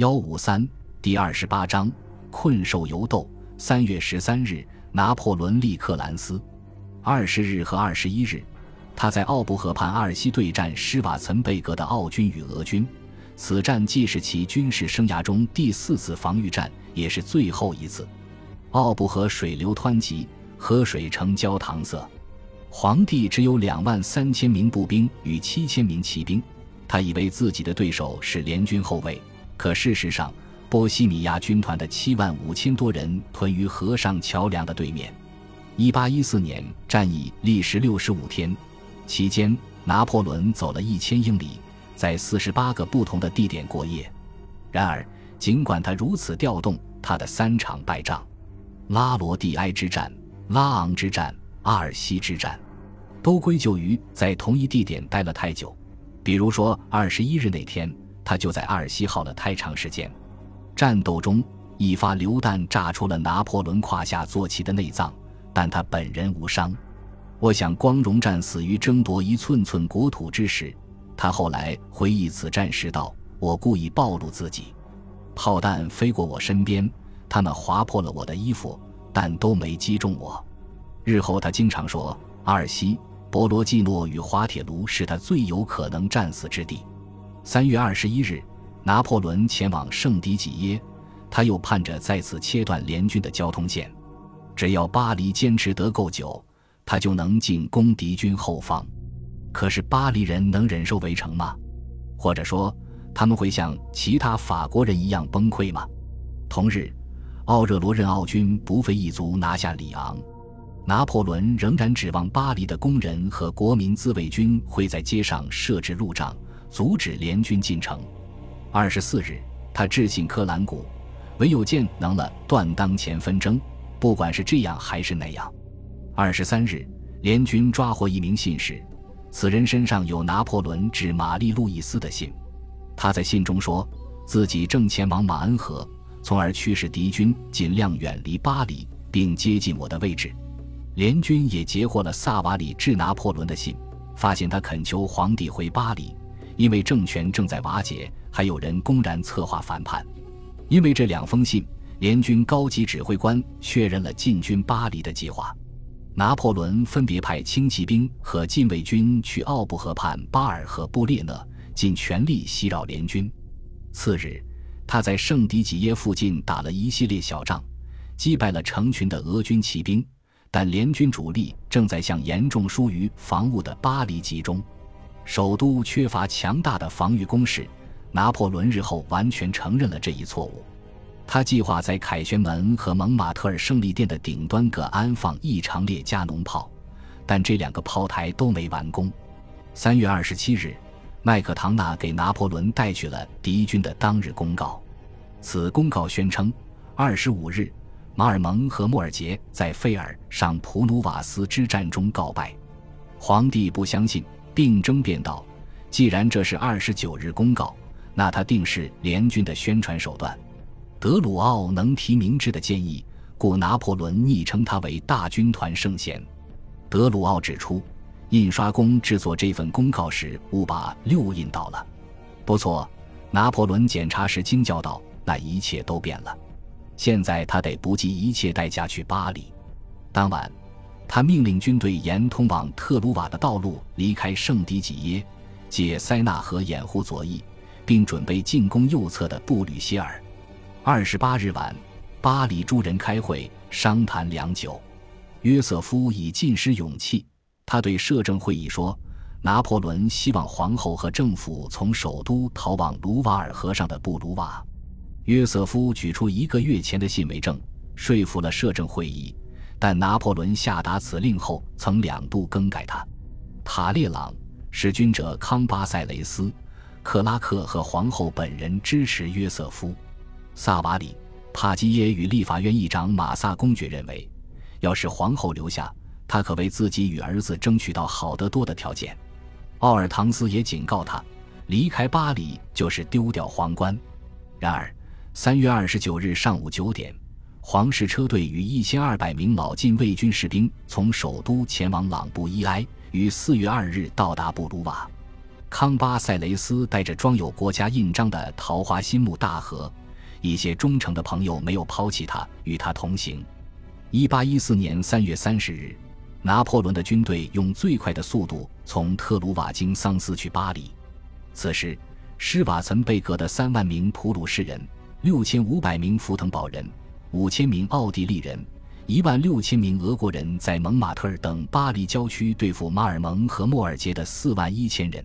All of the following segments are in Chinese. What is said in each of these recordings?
153第28章困兽犹斗。3月13日，拿破仑立克兰斯。20日和21日，他在奥布河畔阿尔西对战施瓦岑贝格的奥军与俄军，此战既是其军事生涯中第4次防御战，也是最后一次。奥布河水流湍急，河水呈焦糖色。皇帝只有23000名步兵与7000名骑兵，他以为自己的对手是联军后卫，可事实上，波西米亚军团的75000多人屯于河上桥梁的对面。1814年战役历时65天，期间拿破仑走了1000英里，在48个不同的地点过夜。然而，尽管他如此调动，他的3场败仗——拉罗蒂埃之战、拉昂之战、阿尔西之战，都归咎于在同一地点待了太久。比如说21日那天，他就在阿尔西耗了太长时间。战斗中，一发榴弹炸出了拿破仑胯下坐骑的内脏，但他本人无伤。我想光荣战死于争夺1寸寸国土之时。他后来回忆此战时道：我故意暴露自己，炮弹飞过我身边，他们划破了我的衣服，但都没击中我。日后他经常说，阿尔西、博罗季诺与滑铁卢是他最有可能战死之地。3月21日，拿破仑前往圣迪几耶，他又盼着再次切断联军的交通线。只要巴黎坚持得够久，他就能进攻敌军后方。可是巴黎人能忍受围城吗？或者说，他们会像其他法国人一样崩溃吗？同日，奥热罗任奥军不费一卒拿下里昂。拿破仑仍然指望巴黎的工人和国民自卫军会在街上设置路障，阻止联军进城。24日，他致信柯兰古，唯有剑能了断当前纷争，不管是这样还是那样。23日，联军抓获一名信使，此人身上有拿破仑致玛丽路易斯的信。他在信中说自己正前往马恩河，从而驱使敌军尽量远离巴黎，并接近我的位置。联军也截获了萨瓦里致拿破仑的信，发现他恳求皇帝回巴黎，因为政权正在瓦解，还有人公然策划反叛。因为这2封信，联军高级指挥官确认了进军巴黎的计划。拿破仑分别派轻骑兵和禁卫军去奥布河畔巴尔和布列讷，尽全力袭扰联军。次日，他在圣迪吉耶附近打了一系列小仗，击败了成群的俄军骑兵，但联军主力正在向严重疏于防务的巴黎集中。首都缺乏强大的防御工事，拿破仑日后完全承认了这一错误。他计划在凯旋门和蒙马特尔胜利殿的顶端各安放1长列加农炮，但这2个炮台都没完工。3月27日，麦克唐纳给拿破仑带去了敌军的当日公告。此公告宣称，25日，马尔蒙和莫尔杰在费尔上普努瓦斯之战中告败。皇帝不相信，并争辩道：既然这是29日公告，那它定是联军的宣传手段。德鲁奥能提明智的建议，故拿破仑昵称他为大军团圣贤。德鲁奥指出，印刷工制作这份公告时误把6印倒了。不错，拿破仑检查时惊叫道，那一切都变了。现在他得不计一切代价去巴黎。当晚，他命令军队沿通往特鲁瓦的道路离开圣迪几耶，借塞纳河掩护左翼，并准备进攻右侧的布吕歇尔。28日晚，巴黎诸人开会商谈良久。约瑟夫已尽失勇气，他对摄政会议说，拿破仑希望皇后和政府从首都逃往卢瓦尔河上的布卢瓦。约瑟夫举出1个月前的信为证，说服了摄政会议，但拿破仑下达此令后曾2度更改它。塔列朗、弑君者康巴塞雷斯、克拉克和皇后本人支持约瑟夫。萨瓦里、帕基耶与立法院议长马萨公爵认为，要是皇后留下，他可为自己与儿子争取到好得多的条件。奥尔唐斯也警告他，离开巴黎就是丢掉皇冠。然而3月29日上午9点，皇室车队与1200名老禁卫军士兵从首都前往朗布伊埃，于4月2日到达布卢瓦。康巴塞雷斯带着装有国家印章的桃花心木大河，一些忠诚的朋友没有抛弃他，与他同行。1814年3月30日，拿破仑的军队用最快的速度从特鲁瓦经桑斯去巴黎。此时，施瓦岑贝格的3万名普鲁士人、6500名福腾堡人、5000名奥地利人、16000名俄国人在蒙马特尔等巴黎郊区对付马尔蒙和莫尔杰的41000人。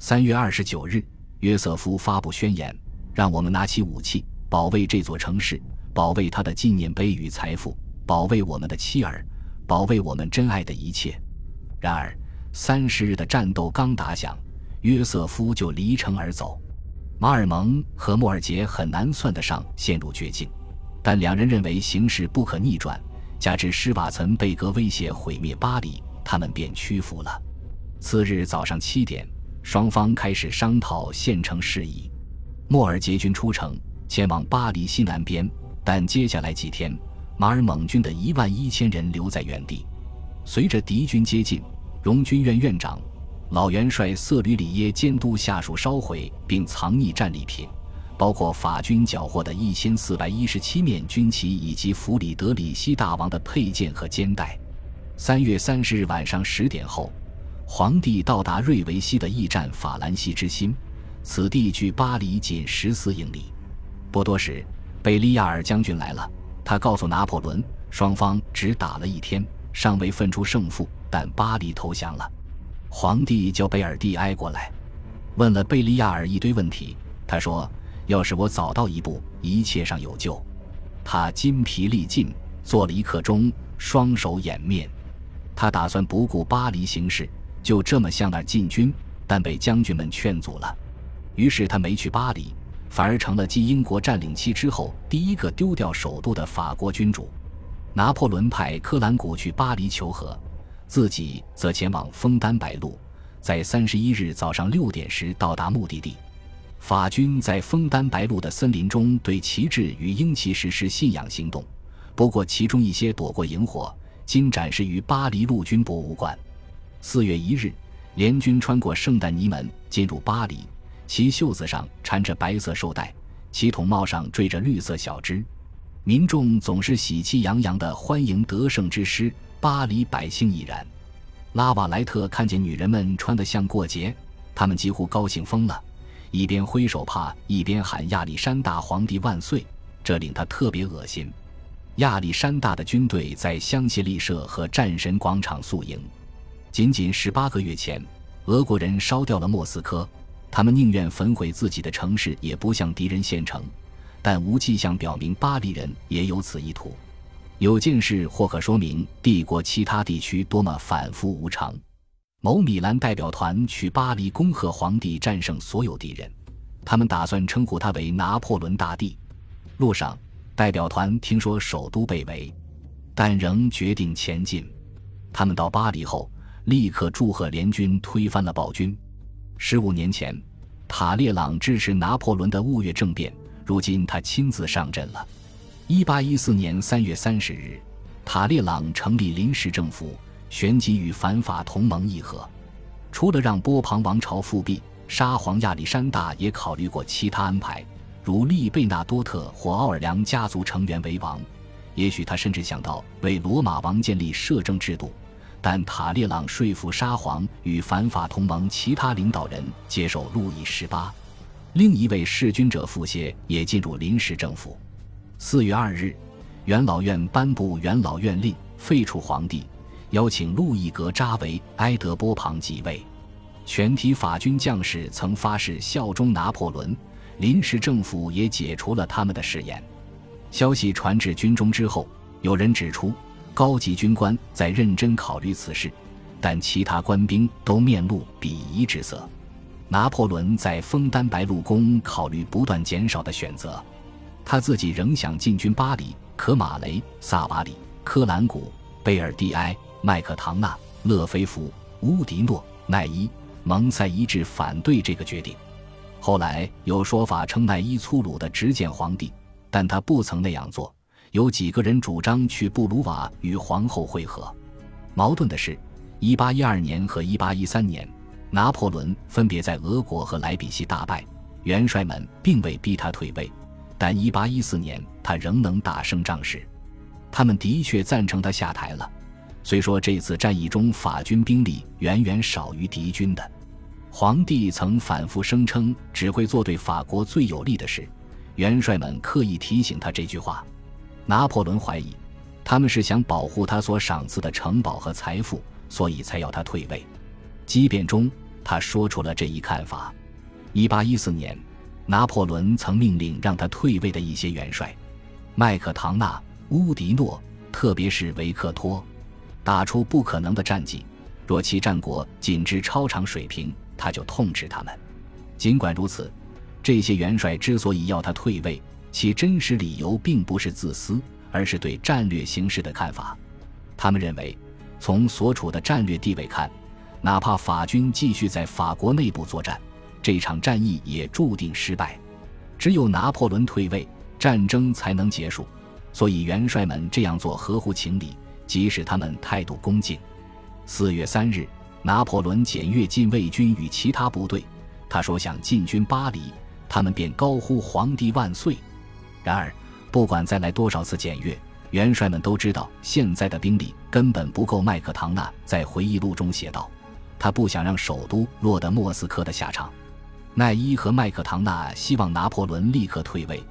3月29日，约瑟夫发布宣言，让我们拿起武器，保卫这座城市，保卫他的纪念碑与财富，保卫我们的妻儿，保卫我们珍爱的一切。然而30日的战斗刚打响，约瑟夫就离城而走。马尔蒙和莫尔杰很难算得上陷入绝境，但两人认为形势不可逆转，加之施瓦岑贝格威胁毁灭巴黎，他们便屈服了。次日早上7点，双方开始商讨县城事宜。莫尔杰军出城，前往巴黎西南边，但接下来几天，马尔蒙军的11000人留在原地。随着敌军接近，荣军院院长、老元帅瑟吕里耶监督下属烧毁并藏匿战利品，包括法军缴获的1417面军旗以及弗里德里希大王的佩剑和肩带。3月30日晚上10点后，皇帝到达瑞维西的驿站法兰西之心，此地距巴黎仅14英里。不多时，贝利亚尔将军来了，他告诉拿破仑，双方只打了1天，尚未分出胜负，但巴黎投降了。皇帝叫贝尔蒂埃过来，问了贝利亚尔一堆问题。他说，要是我早到一步，一切上有救。他筋疲力尽，坐了1刻钟，双手掩面。他打算不顾巴黎形势，就这么向那儿进军，但被将军们劝阻了。于是他没去巴黎，反而成了继英国占领期之后第一个丢掉首都的法国君主。拿破仑派柯兰古去巴黎求和，自己则前往枫丹白露，在31日早上6点时到达目的地。法军在枫丹白露的森林中对旗帜与鹰旗实施信仰行动，不过其中一些躲过萤火，今展示于巴黎陆军博物馆。4月1日，联军穿过圣诞尼门进入巴黎，其袖子上缠着白色绶带，其筒帽上缀着绿色小枝。民众总是喜气洋洋地欢迎得胜之师，巴黎百姓亦然。拉瓦莱特看见女人们穿得像过节，她们几乎高兴疯了，一边挥手帕，一边喊亚历山大皇帝万岁，这令他特别恶心。亚历山大的军队在香榭丽舍和战神广场宿营。仅18个月前，俄国人烧掉了莫斯科，他们宁愿焚毁自己的城市，也不向敌人献城，但无迹象表明巴黎人也有此意图。有件事或可说明帝国其他地区多么反复无常。某米兰代表团去巴黎恭贺皇帝战胜所有敌人，他们打算称呼他为拿破仑大帝。路上，代表团听说首都被围，但仍决定前进。他们到巴黎后，立刻祝贺联军推翻了暴君。15年前，塔列朗支持拿破仑的雾月政变，如今他亲自上阵了。1814年3月30日，塔列朗成立临时政府，旋即与反法同盟议和。除了让波旁王朝复辟，沙皇亚历山大也考虑过其他安排，如立贝纳多特或奥尔良家族成员为王，也许他甚至想到为罗马王建立摄政制度，但塔列朗说服沙皇与反法同盟其他领导人接受路易18。另一位弑君者傅歇也进入临时政府。4月2日，元老院颁布元老院令，废除皇帝，邀请路易格扎维埃德波旁即位。全体法军将士曾发誓效忠拿破仑，临时政府也解除了他们的誓言。消息传至军中之后，有人指出高级军官在认真考虑此事，但其他官兵都面露鄙夷之色。拿破仑在枫丹白露宫考虑不断减少的选择，他自己仍想进军巴黎、可马雷、萨瓦里、科兰古、贝尔蒂埃、麦克唐纳、勒菲福、乌迪诺、奈伊、蒙塞一致反对这个决定。后来有说法称奈伊粗鲁地直谏皇帝，但他不曾那样做。有几个人主张去布鲁瓦与皇后会合。矛盾的是，1812年和1813年，拿破仑分别在俄国和莱比锡大败，元帅们并未逼他退位，但1814年他仍能打胜仗时，他们的确赞成他下台了。虽说这次战役中法军兵力远远少于敌军的，皇帝曾反复声称只会做对法国最有利的事，元帅们刻意提醒他这句话。拿破仑怀疑他们是想保护他所赏赐的城堡和财富，所以才要他退位。激变中他说出了这一看法。1814年拿破仑曾命令让他退位的一些元帅，麦克唐纳、乌迪诺，特别是维克托，打出不可能的战绩，若其战果仅至超常水平，他就痛斥他们。尽管如此，这些元帅之所以要他退位，其真实理由并不是自私，而是对战略形势的看法。他们认为从所处的战略地位看，哪怕法军继续在法国内部作战，这场战役也注定失败，只有拿破仑退位，战争才能结束，所以元帅们这样做合乎情理，即使他们态度恭敬。4月3日，拿破仑检阅禁卫军与其他部队，他说想进军巴黎，他们便高呼皇帝万岁。然而不管再来多少次检阅，元帅们都知道现在的兵力根本不够。麦克唐纳在回忆录中写道，他不想让首都落得莫斯科的下场。奈伊和麦克唐纳希望拿破仑立刻退位，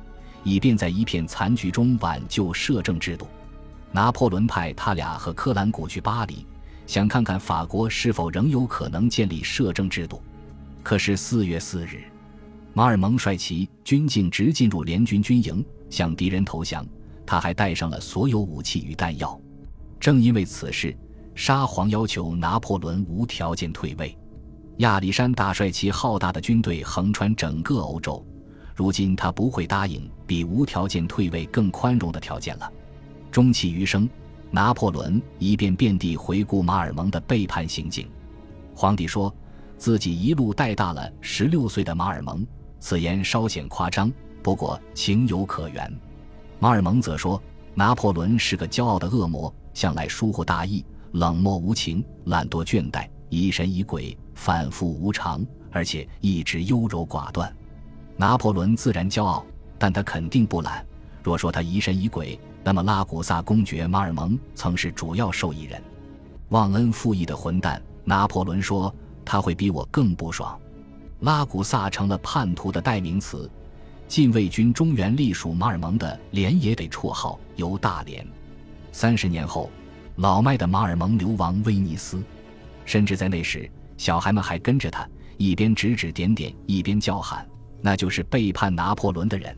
以便在一片残局中挽救摄政制度。拿破仑派他俩和柯兰古去巴黎，想看看法国是否仍有可能建立摄政制度。可是4月4日，马尔蒙率其军径直进入联军军营，向敌人投降，他还带上了所有武器与弹药。正因为此事，沙皇要求拿破仑无条件退位。亚历山大率其浩大的军队横穿整个欧洲，如今他不会答应比无条件退位更宽容的条件了。终其余生，拿破仑一遍遍地回顾马尔蒙的背叛行径。皇帝说自己一路带大了16岁的马尔蒙，此言稍显夸张，不过情有可原。马尔蒙则说拿破仑是个骄傲的恶魔，向来疏忽大意，冷漠无情，懒惰倦怠，疑神疑鬼，反复无常，而且一直优柔寡断。拿破仑自然骄傲，但他肯定不懒，若说他疑神疑鬼，那么拉古萨公爵马尔蒙曾是主要受益人。忘恩负义的混蛋，拿破仑说，他会比我更不爽。拉古萨成了叛徒的代名词，禁卫军中原隶属马尔蒙的连也得绰号由大连。30年后，老迈的马尔蒙流亡威尼斯，甚至在那时小孩们还跟着他，一边指指点点，一边叫喊，那就是背叛拿破仑的人。